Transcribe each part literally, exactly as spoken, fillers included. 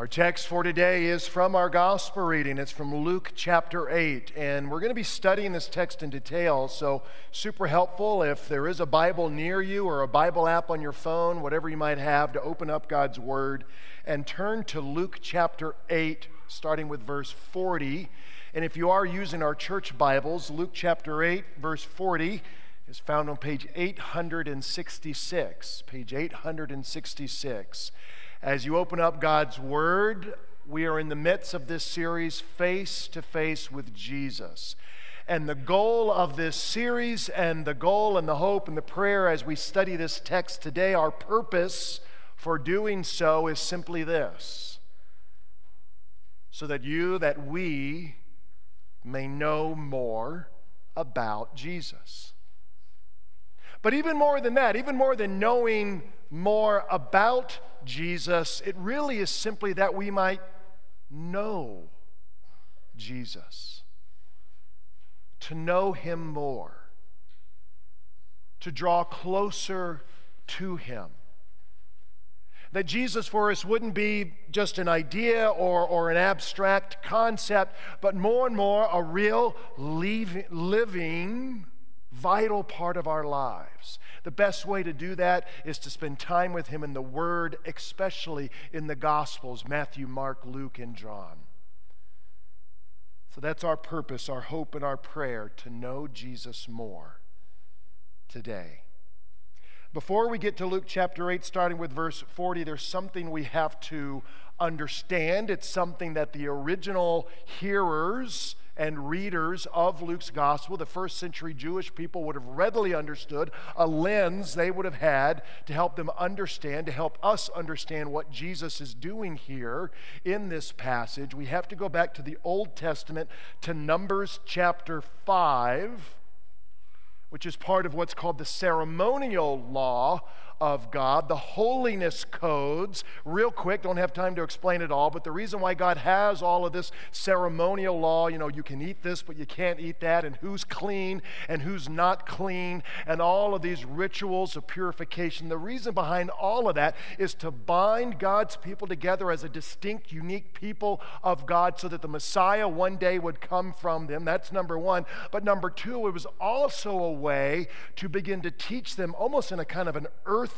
Our text for today is from our gospel reading. It's from Luke chapter eight, and we're going to be studying this text in detail, so super helpful if there is a Bible near you or a Bible app on your phone, whatever you might have, to open up God's Word and turn to Luke chapter eight, starting with verse forty. And if you are using our church Bibles, Luke chapter eight, verse forty is found on page eight sixty-six, page eight sixty-six. As you open up God's Word, we are in the midst of this series, Face to Face with Jesus. And the goal of this series and the goal and the hope and the prayer as we study this text today, our purpose for doing so is simply this: so that you, that we may know more about Jesus. But even more than that, even more than knowing more about Jesus, it really is simply that we might know Jesus, to know Him more, to draw closer to Him. That Jesus for us wouldn't be just an idea or, or an abstract concept, but more and more a real living, vital part of our lives. The best way to do that is to spend time with Him in the Word, especially in the Gospels, Matthew, Mark, Luke, and John. So that's our purpose, our hope, and our prayer, to know Jesus more today. Before we get to Luke chapter eight, starting with verse forty, there's something we have to understand. It's something that the original hearers and readers of Luke's gospel, the first century Jewish people, would have readily understood, a lens they would have had to help them understand, to help us understand what Jesus is doing here in this passage. We have to go back to the Old Testament, to Numbers chapter five, which is part of what's called the ceremonial law of God, the holiness codes. Real quick, don't have time to explain it all, but the reason why God has all of this ceremonial law, you know, you can eat this, but you can't eat that, and who's clean and who's not clean, and all of these rituals of purification. The reason behind all of that is to bind God's people together as a distinct, unique people of God so that the Messiah one day would come from them. That's number one. But number two, it was also a way to begin to teach them, almost in a kind of an earth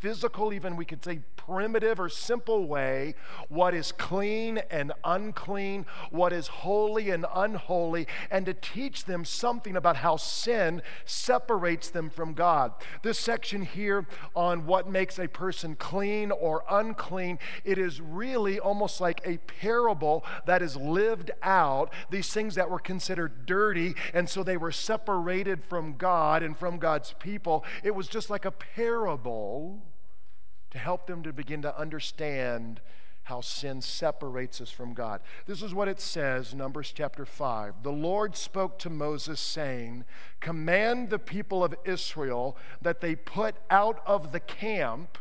physical, even we could say primitive or simple way, what is clean and unclean, what is holy and unholy, and to teach them something about how sin separates them from God. This section here on what makes a person clean or unclean, it is really almost like a parable that is lived out. These things that were considered dirty, and so they were separated from God and from God's people. It was just like a parable to help them to begin to understand how sin separates us from God. This is what it says, Numbers chapter five. The Lord spoke to Moses, saying, "Command the people of Israel that they put out of the camp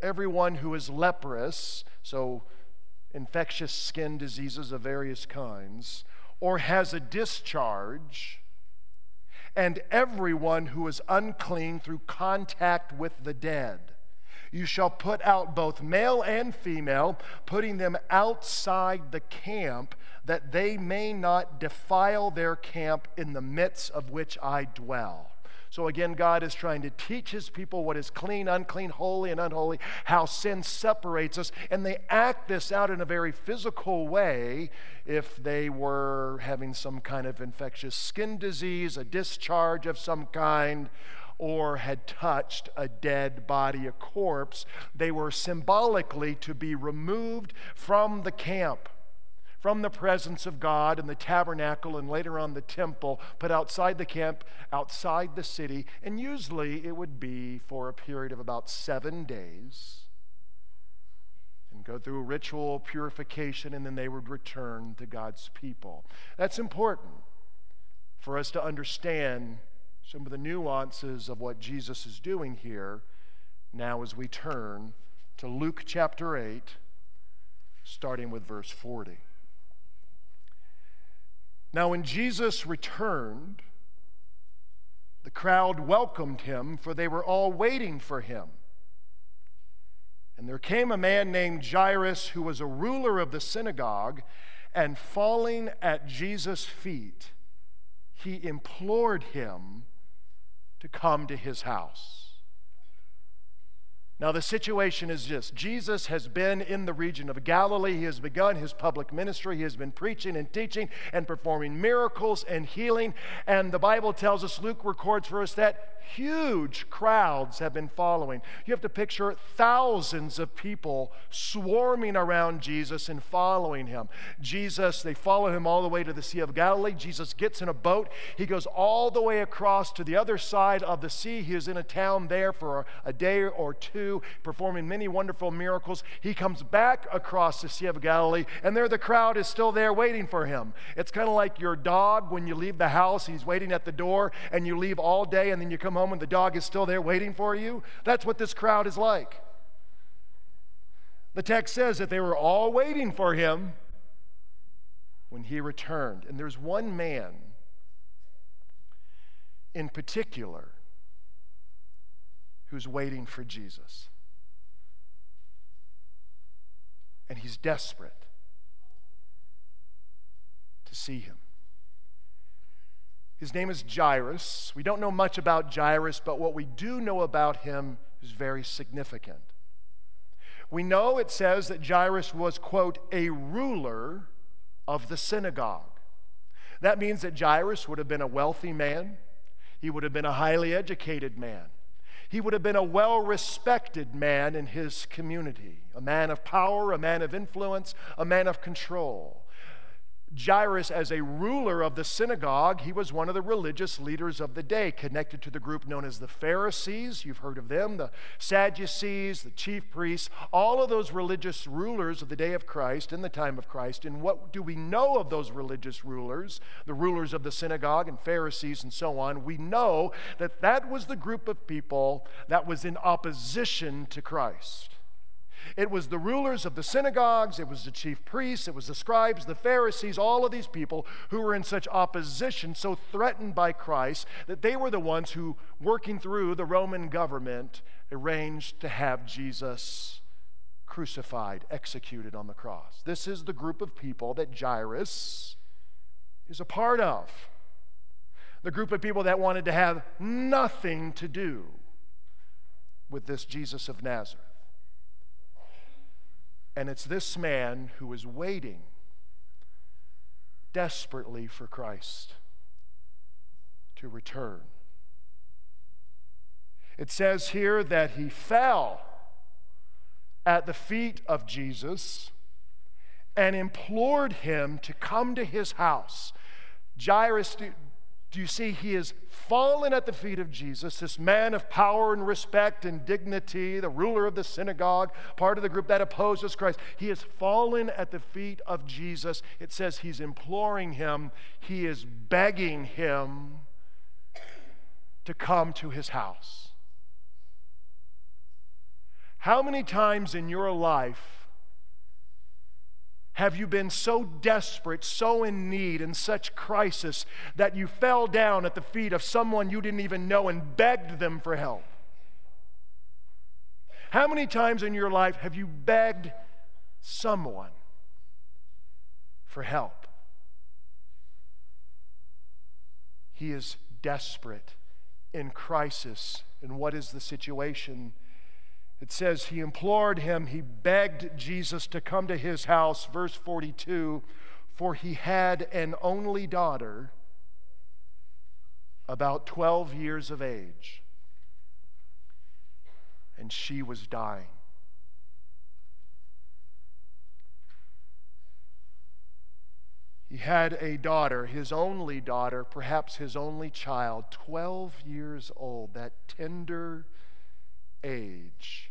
everyone who is leprous," so infectious skin diseases of various kinds, "or has a discharge, and everyone who is unclean through contact with the dead. You shall put out both male and female, putting them outside the camp, that they may not defile their camp in the midst of which I dwell." So again, God is trying to teach His people what is clean, unclean, holy, and unholy, how sin separates us, and they act this out in a very physical way. If they were having some kind of infectious skin disease, a discharge of some kind, or had touched a dead body, a corpse, they were symbolically to be removed from the camp, from the presence of God in the tabernacle and later on the temple, put outside the camp, outside the city, and usually it would be for a period of about seven days, and go through ritual purification, and then they would return to God's people. That's important for us to understand some of the nuances of what Jesus is doing here now as we turn to Luke chapter eight, starting with verse forty. "Now when Jesus returned, the crowd welcomed Him, for they were all waiting for Him. And there came a man named Jairus, who was a ruler of the synagogue, and falling at Jesus' feet, he implored him to come to his house. Now, the situation is this. Jesus has been in the region of Galilee. He has begun his public ministry. He has been preaching and teaching and performing miracles and healing. And the Bible tells us, Luke records for us, that huge crowds have been following. You have to picture thousands of people swarming around Jesus and following him. Jesus, they follow him all the way to the Sea of Galilee. Jesus gets in a boat. He goes all the way across to the other side of the sea. He is in a town there for a day or two, performing many wonderful miracles. He comes back across the Sea of Galilee, and there the crowd is still there waiting for him. It's kind of like your dog when you leave the house. He's waiting at the door, and you leave all day, and then you come home, and the dog is still there waiting for you. That's what this crowd is like. The text says that they were all waiting for him when he returned. And there's one man in particular who's waiting for Jesus. And he's desperate to see him. His name is Jairus. We don't know much about Jairus, but what we do know about him is very significant. We know it says that Jairus was, quote, a ruler of the synagogue. That means that Jairus would have been a wealthy man. He would have been a highly educated man. He would have been a well-respected man in his community, a man of power, a man of influence, a man of control. Jairus, as a ruler of the synagogue, he was one of the religious leaders of the day, connected to the group known as the Pharisees. You've heard of them, the Sadducees, the chief priests, all of those religious rulers of the day of Christ, in the time of Christ. And what do we know of those religious rulers, the rulers of the synagogue and Pharisees and so on? We know that that was the group of people that was in opposition to Christ. It was the rulers of the synagogues, it was the chief priests, it was the scribes, the Pharisees, all of these people who were in such opposition, so threatened by Christ, that they were the ones who, working through the Roman government, arranged to have Jesus crucified, executed on the cross. This is the group of people that Jairus is a part of. The group of people that wanted to have nothing to do with this Jesus of Nazareth. And it's this man who is waiting desperately for Christ to return. It says here that he fell at the feet of Jesus and implored him to come to his house. Jairus, do, do you see, he is fallen at the feet of Jesus, this man of power and respect and dignity, the ruler of the synagogue, part of the group that opposes Christ. He is fallen at the feet of Jesus. It says he's imploring him. He is begging him to come to his house. How many times in your life have you been so desperate, so in need, in such crisis, that you fell down at the feet of someone you didn't even know and begged them for help? How many times in your life have you begged someone for help? He is desperate, in crisis. And what is the situation? It says he implored him, he begged Jesus to come to his house. Verse forty-two, for he had an only daughter, about twelve years of age, and she was dying. He had a daughter, his only daughter, perhaps his only child, twelve years old, that tender age.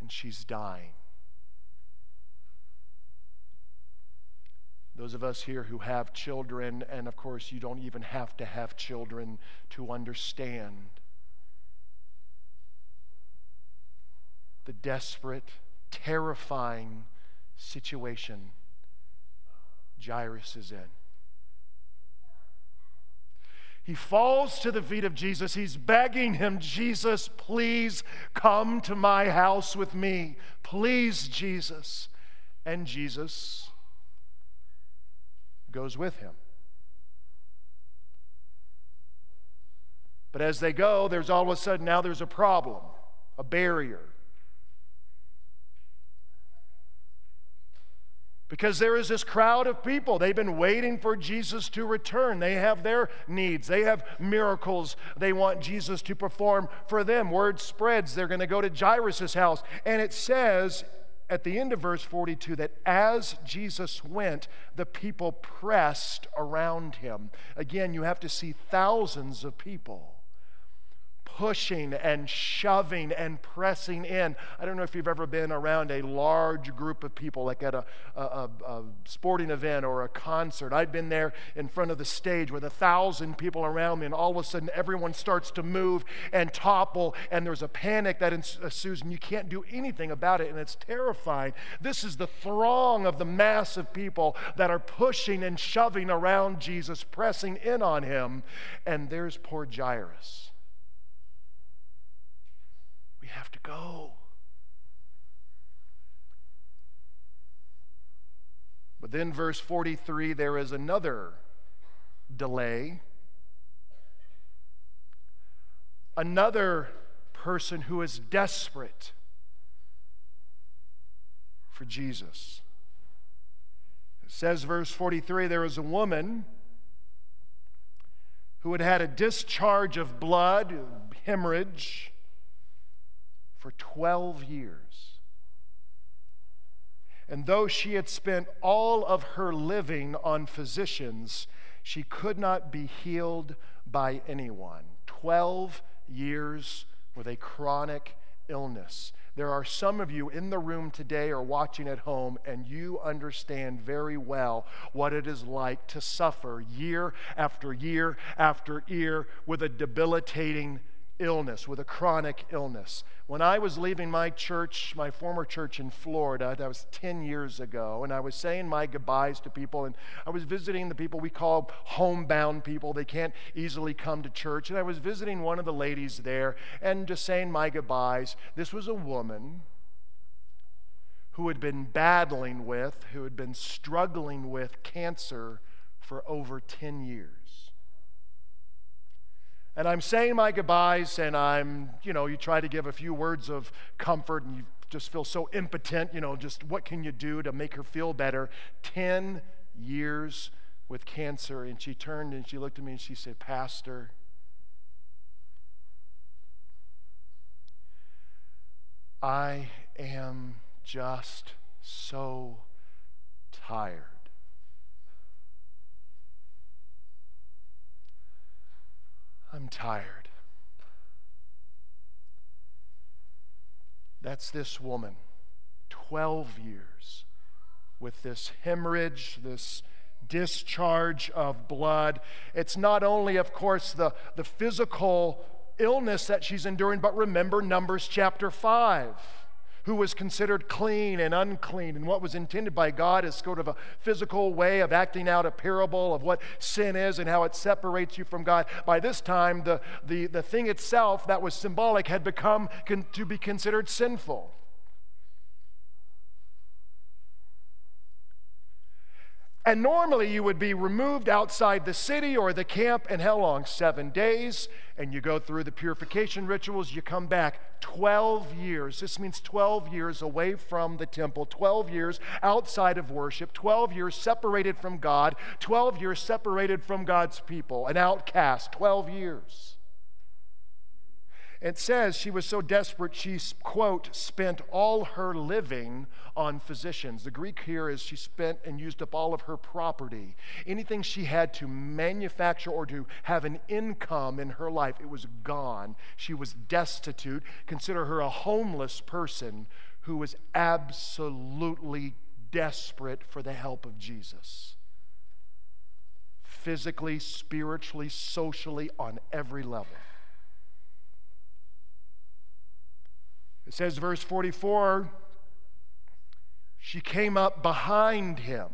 And she's dying. Those of us here who have children, and of course you don't even have to have children to understand the desperate, terrifying situation Jairus is in. He falls to the feet of Jesus. He's begging him, Jesus, please come to my house with me. Please, Jesus. And Jesus goes with him. But as they go, there's all of a sudden now there's a problem, a barrier. Because there is this crowd of people. They've been waiting for Jesus to return. They have their needs. They have miracles they want Jesus to perform for them. Word spreads. They're going to go to Jairus' house. And it says at the end of verse forty-two that as Jesus went, the people pressed around him. Again, you have to see thousands of people pushing and shoving and pressing in. I don't know if you've ever been around a large group of people, like at a, a, a, a sporting event or a concert. I've been there in front of the stage with a thousand people around me, and all of a sudden everyone starts to move and topple, and there's a panic that ensues, and you can't do anything about it, and it's terrifying. This is the throng of the mass of people that are pushing and shoving around Jesus, pressing in on him, and there's poor Jairus. We have to go. But then verse forty-three, there is another delay. Another person who is desperate for Jesus. It says, verse forty-three, there is a woman who had had a discharge of blood, hemorrhage, for twelve years. And though she had spent all of her living on physicians, she could not be healed by anyone. twelve years with a chronic illness. There are some of you in the room today or watching at home, and you understand very well what it is like to suffer year after year after year with a debilitating illness, with a chronic illness. When I was leaving my church, my former church in Florida, that was ten years ago, and I was saying my goodbyes to people, and I was visiting the people we call homebound people. They can't easily come to church. And I was visiting one of the ladies there and just saying my goodbyes. This was a woman who had been battling with, who had been struggling with cancer for over ten years. And I'm saying my goodbyes, and I'm, you know, you try to give a few words of comfort, and you just feel so impotent, you know, just what can you do to make her feel better? Ten years with cancer, and she turned and she looked at me and she said, Pastor, I am just so tired. I'm tired. That's this woman, twelve years, with this hemorrhage, this discharge of blood. It's not only, of course, the, the physical illness that she's enduring, but remember Numbers chapter five. Who was considered clean and unclean, and what was intended by God is sort of a physical way of acting out a parable of what sin is and how it separates you from God. By this time, the, the, the thing itself that was symbolic had become con- to be considered sinful. And normally you would be removed outside the city or the camp, and how long? Seven days, and you go through the purification rituals, you come back. twelve years. This means twelve years away from the temple, twelve years outside of worship, twelve years separated from God, twelve years separated from God's people, an outcast, twelve years. It says she was so desperate she, quote, spent all her living on physicians. The Greek here is she spent and used up all of her property. Anything she had to manufacture or to have an income in her life, it was gone. She was destitute. Consider her a homeless person who was absolutely desperate for the help of Jesus. Physically, spiritually, socially, on every level. It says, verse forty-four, she came up behind him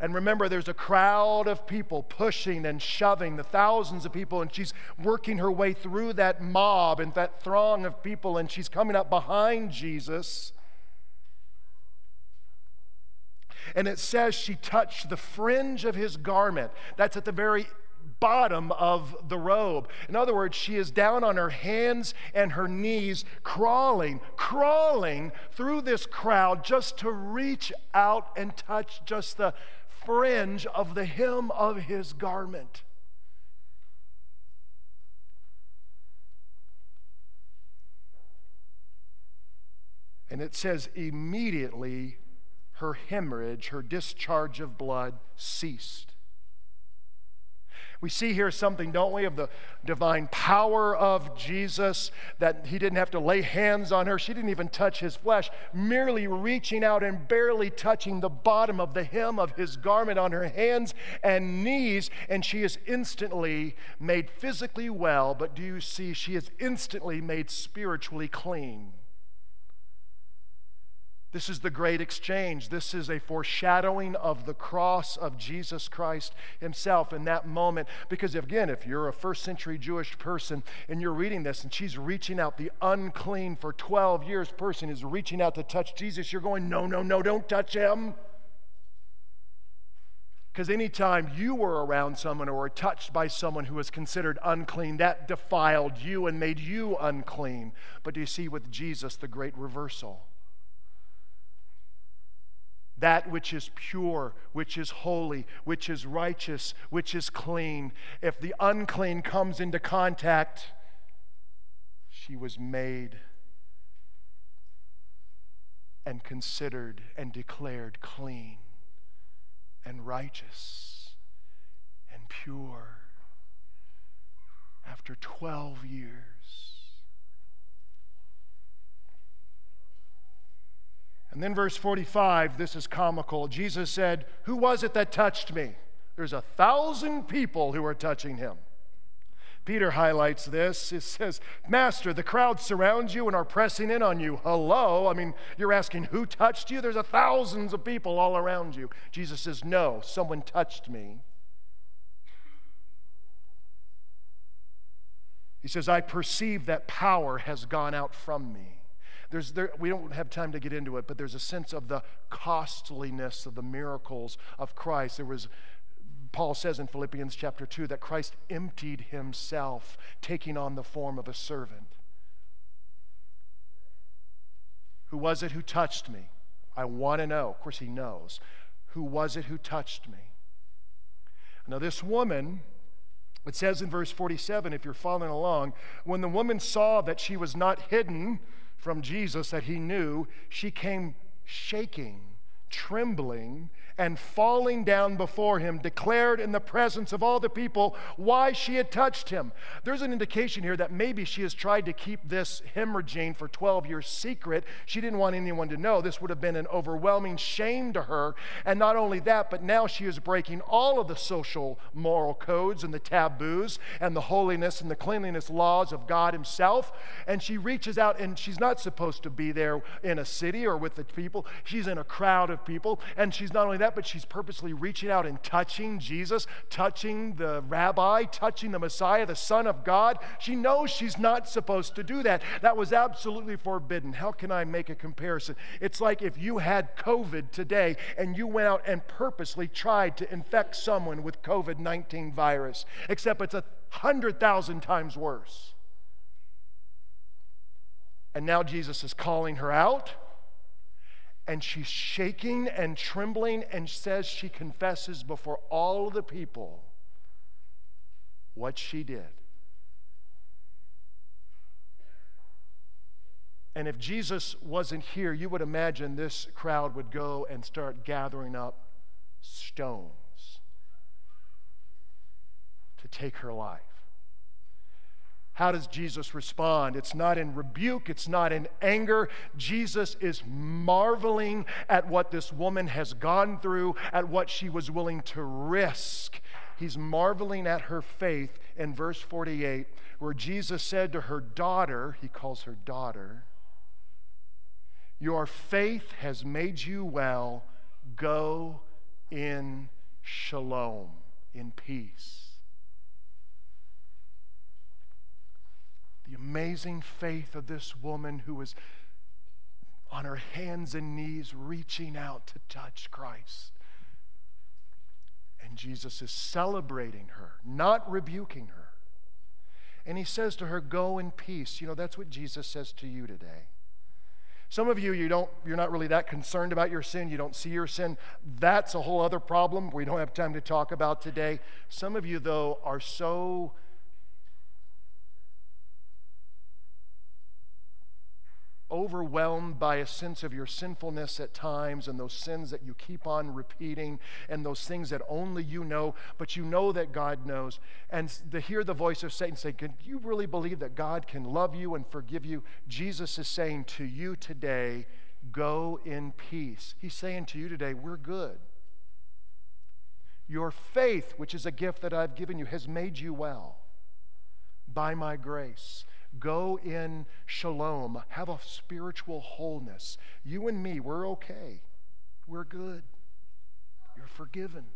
And remember, there's a crowd of people pushing and shoving, the thousands of people, and she's working her way through that mob and that throng of people, and she's coming up behind Jesus. And it says she touched the fringe of his garment. That's at the very bottom of the robe. In other words, she is down on her hands and her knees, crawling, crawling through this crowd just to reach out and touch just the fringe of the hem of his garment. And it says immediately her hemorrhage, her discharge of blood ceased. We see here something, don't we, of the divine power of Jesus, that he didn't have to lay hands on her. She didn't even touch his flesh, merely reaching out and barely touching the bottom of the hem of his garment on her hands and knees, and she is instantly made physically well. But do you see, she is instantly made spiritually clean. This is the great exchange. This is a foreshadowing of the cross of Jesus Christ himself in that moment. Because again, if you're a first century Jewish person and you're reading this and she's reaching out, the unclean for twelve years person is reaching out to touch Jesus, you're going, no, no, no, don't touch him. Because anytime you were around someone or were touched by someone who was considered unclean, that defiled you and made you unclean. But do you see with Jesus the great reversal? That which is pure, which is holy, which is righteous, which is clean. If the unclean comes into contact, she was made and considered and declared clean and righteous and pure after twelve years. And then verse forty-five, this is comical. Jesus said, "Who was it that touched me?" There's a thousand people who are touching him. Peter highlights this. It says, "Master, the crowd surrounds you and are pressing in on you." Hello? I mean, you're asking who touched you? There's a thousands of people all around you. Jesus says, "No, someone touched me." He says, "I perceive that power has gone out from me." There's, there, we don't have time to get into it, but there's a sense of the costliness of the miracles of Christ. There was, Paul says in Philippians chapter two, that Christ emptied himself, taking on the form of a servant. Who was it who touched me? I want to know. Of course, he knows. Who was it who touched me? Now, this woman... It says in verse forty-seven, if you're following along, when the woman saw that she was not hidden from Jesus, that he knew, she came shaking, trembling, and falling down before him, declared in the presence of all the people why she had touched him. There's an indication here that maybe she has tried to keep this hemorrhaging for twelve years secret. She didn't want anyone to know. This would have been an overwhelming shame to her. And not only that, but now she is breaking all of the social moral codes and the taboos and the holiness and the cleanliness laws of God himself. And she reaches out, and she's not supposed to be there in a city or with the people. She's in a crowd of people, and she's not only that, but she's purposely reaching out and touching Jesus, touching the rabbi, touching the Messiah, the Son of God. She knows she's not supposed to do that. That was absolutely forbidden. How can I make a comparison? It's like if you had COVID today and you went out and purposely tried to infect someone with COVID nineteen virus, except it's a hundred thousand times worse. And now Jesus is calling her out. And she's shaking and trembling and says she confesses before all the people what she did. And if Jesus wasn't here, you would imagine this crowd would go and start gathering up stones to take her life. How does Jesus respond? It's not in rebuke. It's not in anger. Jesus is marveling at what this woman has gone through, at what she was willing to risk. He's marveling at her faith in verse forty-eight, where Jesus said to her daughter, he calls her daughter, "Your faith has made you well. Go in shalom, in peace. The amazing faith of this woman who was on her hands and knees reaching out to touch Christ. And Jesus is celebrating her, not rebuking her. And he says to her, go in peace. You know, that's what Jesus says to you today. Some of you, you don't, you're not really that concerned about your sin. You don't see your sin. That's a whole other problem we don't have time to talk about today. Some of you, though, are so overwhelmed by a sense of your sinfulness at times, and those sins that you keep on repeating, and those things that only you know, but you know that God knows. And to hear the voice of Satan say, can you really believe that God can love you and forgive you? Jesus is saying to you today, go in peace. He's saying to you today, we're good. Your faith, which is a gift that I've given you, has made you well by my grace. Go in shalom. Have a spiritual wholeness. You and me, we're okay. We're good. You're forgiven.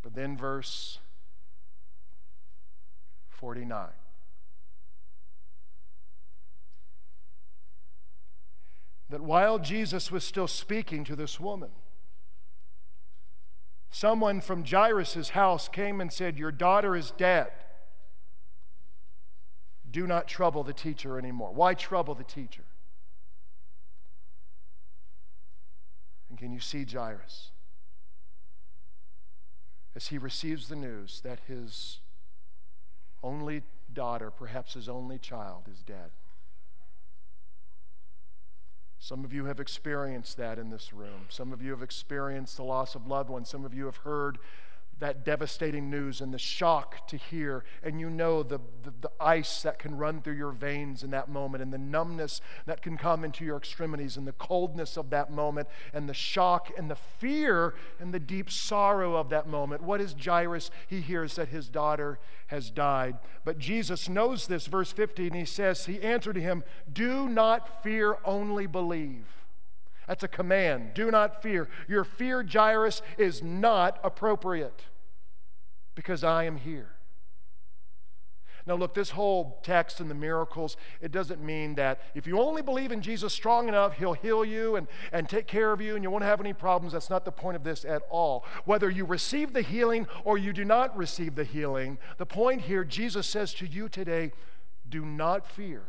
But then verse forty-nine. That while Jesus was still speaking to this woman, someone from Jairus' house came and said, your daughter is dead. Do not trouble the teacher anymore. Why trouble the teacher? And can you see Jairus as he receives the news that his only daughter, perhaps his only child, is dead? Some of you have experienced that in this room. Some of you have experienced the loss of loved ones. Some of you have heard that devastating news and the shock to hear, and you know the, the, the ice that can run through your veins in that moment, and the numbness that can come into your extremities, and the coldness of that moment, and the shock and the fear and the deep sorrow of that moment. What is Jairus? He hears that his daughter has died. But Jesus knows this, verse fifty, and he says, he answered to him, do not fear, only believe. That's a command. Do not fear. Your fear, Jairus, is not appropriate, because I am here. Now look, this whole text and the miracles, it doesn't mean that if you only believe in Jesus strong enough, he'll heal you and, and take care of you and you won't have any problems. That's not the point of this at all. Whether you receive the healing or you do not receive the healing, the point here, Jesus says to you today, do not fear.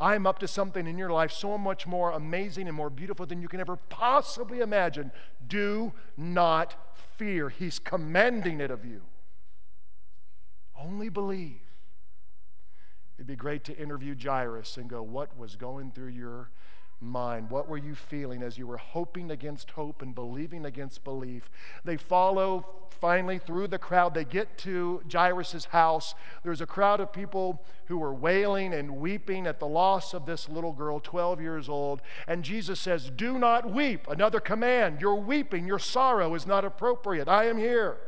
I'm up to something in your life so much more amazing and more beautiful than you can ever possibly imagine. Do not fear. He's commanding it of you. Only believe. It'd be great to interview Jairus and go, what was going through your mind? What were you feeling as you were hoping against hope and believing against belief? They follow finally through the crowd. They get to Jairus' house. There's a crowd of people who were wailing and weeping at the loss of this little girl, twelve years old. And Jesus says, do not weep. Another command. Your weeping, your sorrow is not appropriate. I am here.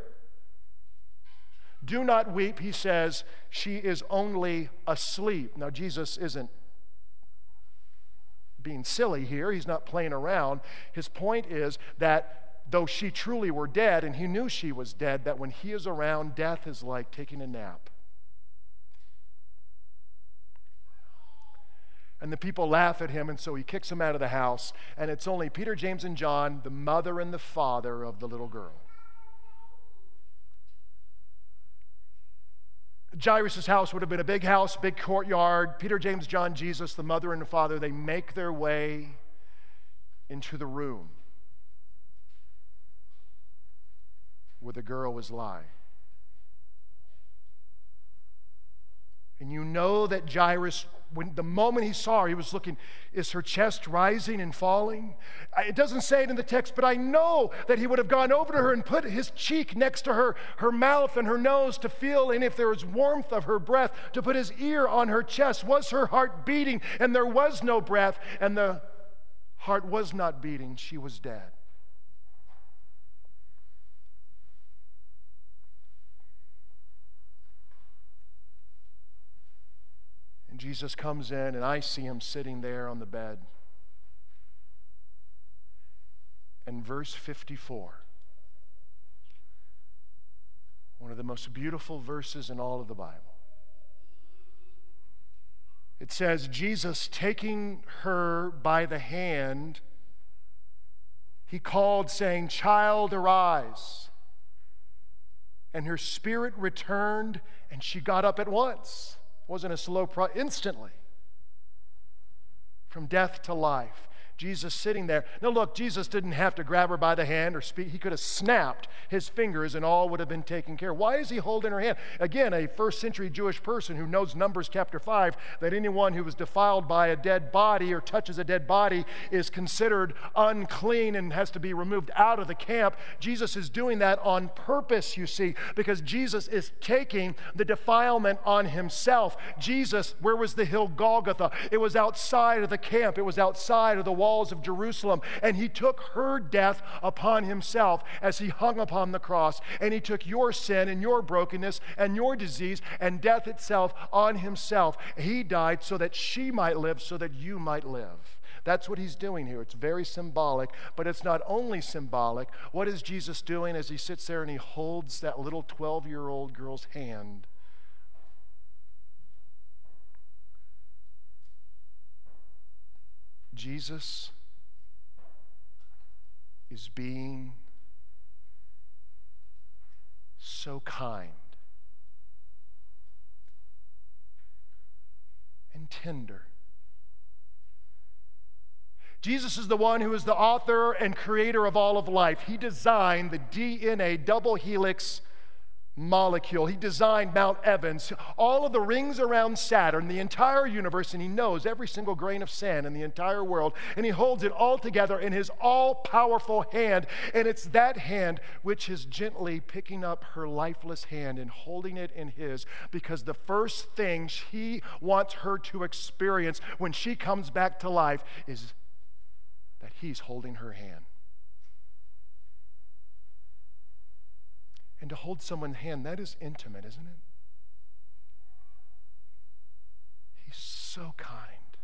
Do not weep, he says. She is only asleep. Now, Jesus isn't being silly here. He's not playing around. His point is that though she truly were dead, and he knew she was dead, that when he is around, death is like taking a nap. And the people laugh at him, and so he kicks them out of the house, and it's only Peter, James, and John, the mother and the father of the little girl. Jairus' house would have been a big house, big courtyard. Peter, James, John, Jesus, the mother and the father, they make their way into the room where the girl was lying. And you know that Jairus, when the moment he saw her, he was looking, is her chest rising and falling? It doesn't say it in the text, but I know that he would have gone over to her and put his cheek next to her, her mouth and her nose to feel, and if there was warmth of her breath, to put his ear on her chest. Was her heart beating? And there was no breath, and the heart was not beating. She was dead. And Jesus comes in, and I see him sitting there on the bed. And verse fifty-four, one of the most beautiful verses in all of the Bible. It says, Jesus, taking her by the hand, he called, saying, "Child, arise." And her spirit returned, and she got up at once. It wasn't a slow process, instantly. From death to life. Jesus sitting there. Now look, Jesus didn't have to grab her by the hand or speak. He could have snapped his fingers and all would have been taken care of. Why is he holding her hand? Again, a first century Jewish person who knows Numbers chapter five, that anyone who is defiled by a dead body or touches a dead body is considered unclean and has to be removed out of the camp. Jesus is doing that on purpose, you see, because Jesus is taking the defilement on himself. Jesus, where was the hill Golgotha? It was outside of the camp. It was outside of the wall. walls of Jerusalem, and he took her death upon himself as he hung upon the cross, and he took your sin and your brokenness and your disease and death itself on himself. He died so that she might live, so that you might live. That's what he's doing here. It's very symbolic, but it's not only symbolic. What is Jesus doing as he sits there and he holds that little twelve-year-old girl's hand? Jesus is being so kind and tender. Jesus is the one who is the author and creator of all of life. He designed the D N A double helix molecule. He designed Mount Evans, all of the rings around Saturn, the entire universe, and he knows every single grain of sand in the entire world, and he holds it all together in his all-powerful hand, and it's that hand which is gently picking up her lifeless hand and holding it in his, because the first thing he wants her to experience when she comes back to life is that he's holding her hand. And to hold someone's hand, that is intimate, isn't it? He's so kind.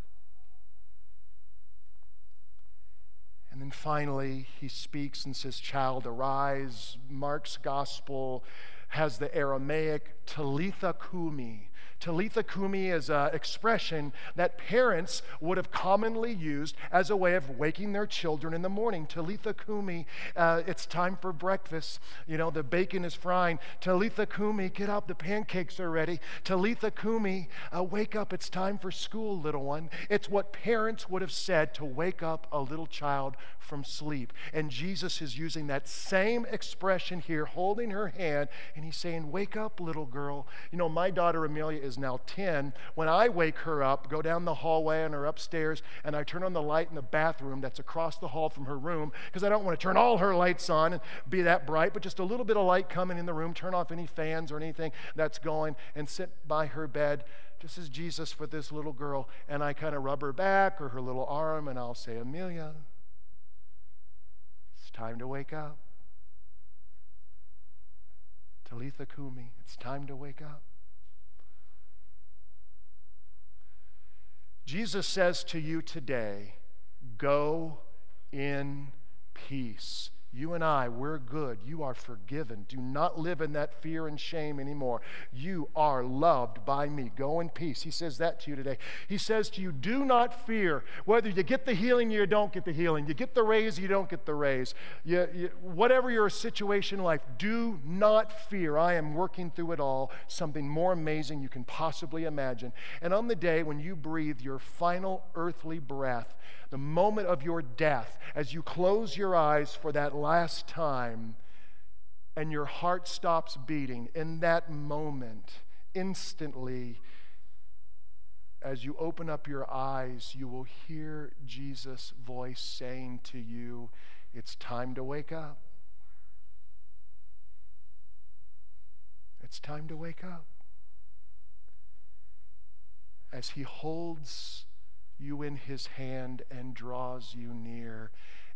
And then finally, he speaks and says, "Child, arise." Mark's gospel has the Aramaic Talitha Kumi. Talitha Kumi is an expression that parents would have commonly used as a way of waking their children in the morning. Talitha Kumi, uh, it's time for breakfast. You know, the bacon is frying. Talitha Kumi, get up, the pancakes are ready. Talitha Kumi, uh, wake up, it's time for school, little one. It's what parents would have said to wake up a little child from sleep. And Jesus is using that same expression here, holding her hand, and he's saying, "Wake up, little girl." You know, my daughter Amelia is now ten. When I wake her up, go down the hallway and her upstairs, and I turn on the light in the bathroom that's across the hall from her room, because I don't want to turn all her lights on and be that bright, but just a little bit of light coming in the room, turn off any fans or anything that's going, and sit by her bed, just as Jesus for this little girl, and I kind of rub her back or her little arm, and I'll say, "Amelia, it's time to wake up. Talitha Kumi, it's time to wake up." Jesus says to you today, "Go in peace." You and I, we're good. You are forgiven. Do not live in that fear and shame anymore. You are loved by me. Go in peace. He says that to you today. He says to you, do not fear. Whether you get the healing or you don't get the healing, you get the raise or you don't get the raise, you, you, whatever your situation in life, do not fear. I am working through it all, something more amazing you can possibly imagine. And on the day when you breathe your final earthly breath, the moment of your death, as you close your eyes for that last time and your heart stops beating, in that moment, instantly, as you open up your eyes, you will hear Jesus' voice saying to you, "It's time to wake up. It's time to wake up." As he holds you in his hand and draws you near,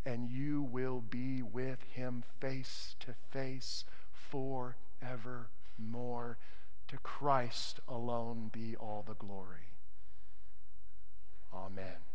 and you will be with him face to face forevermore. To Christ alone be all the glory. Amen.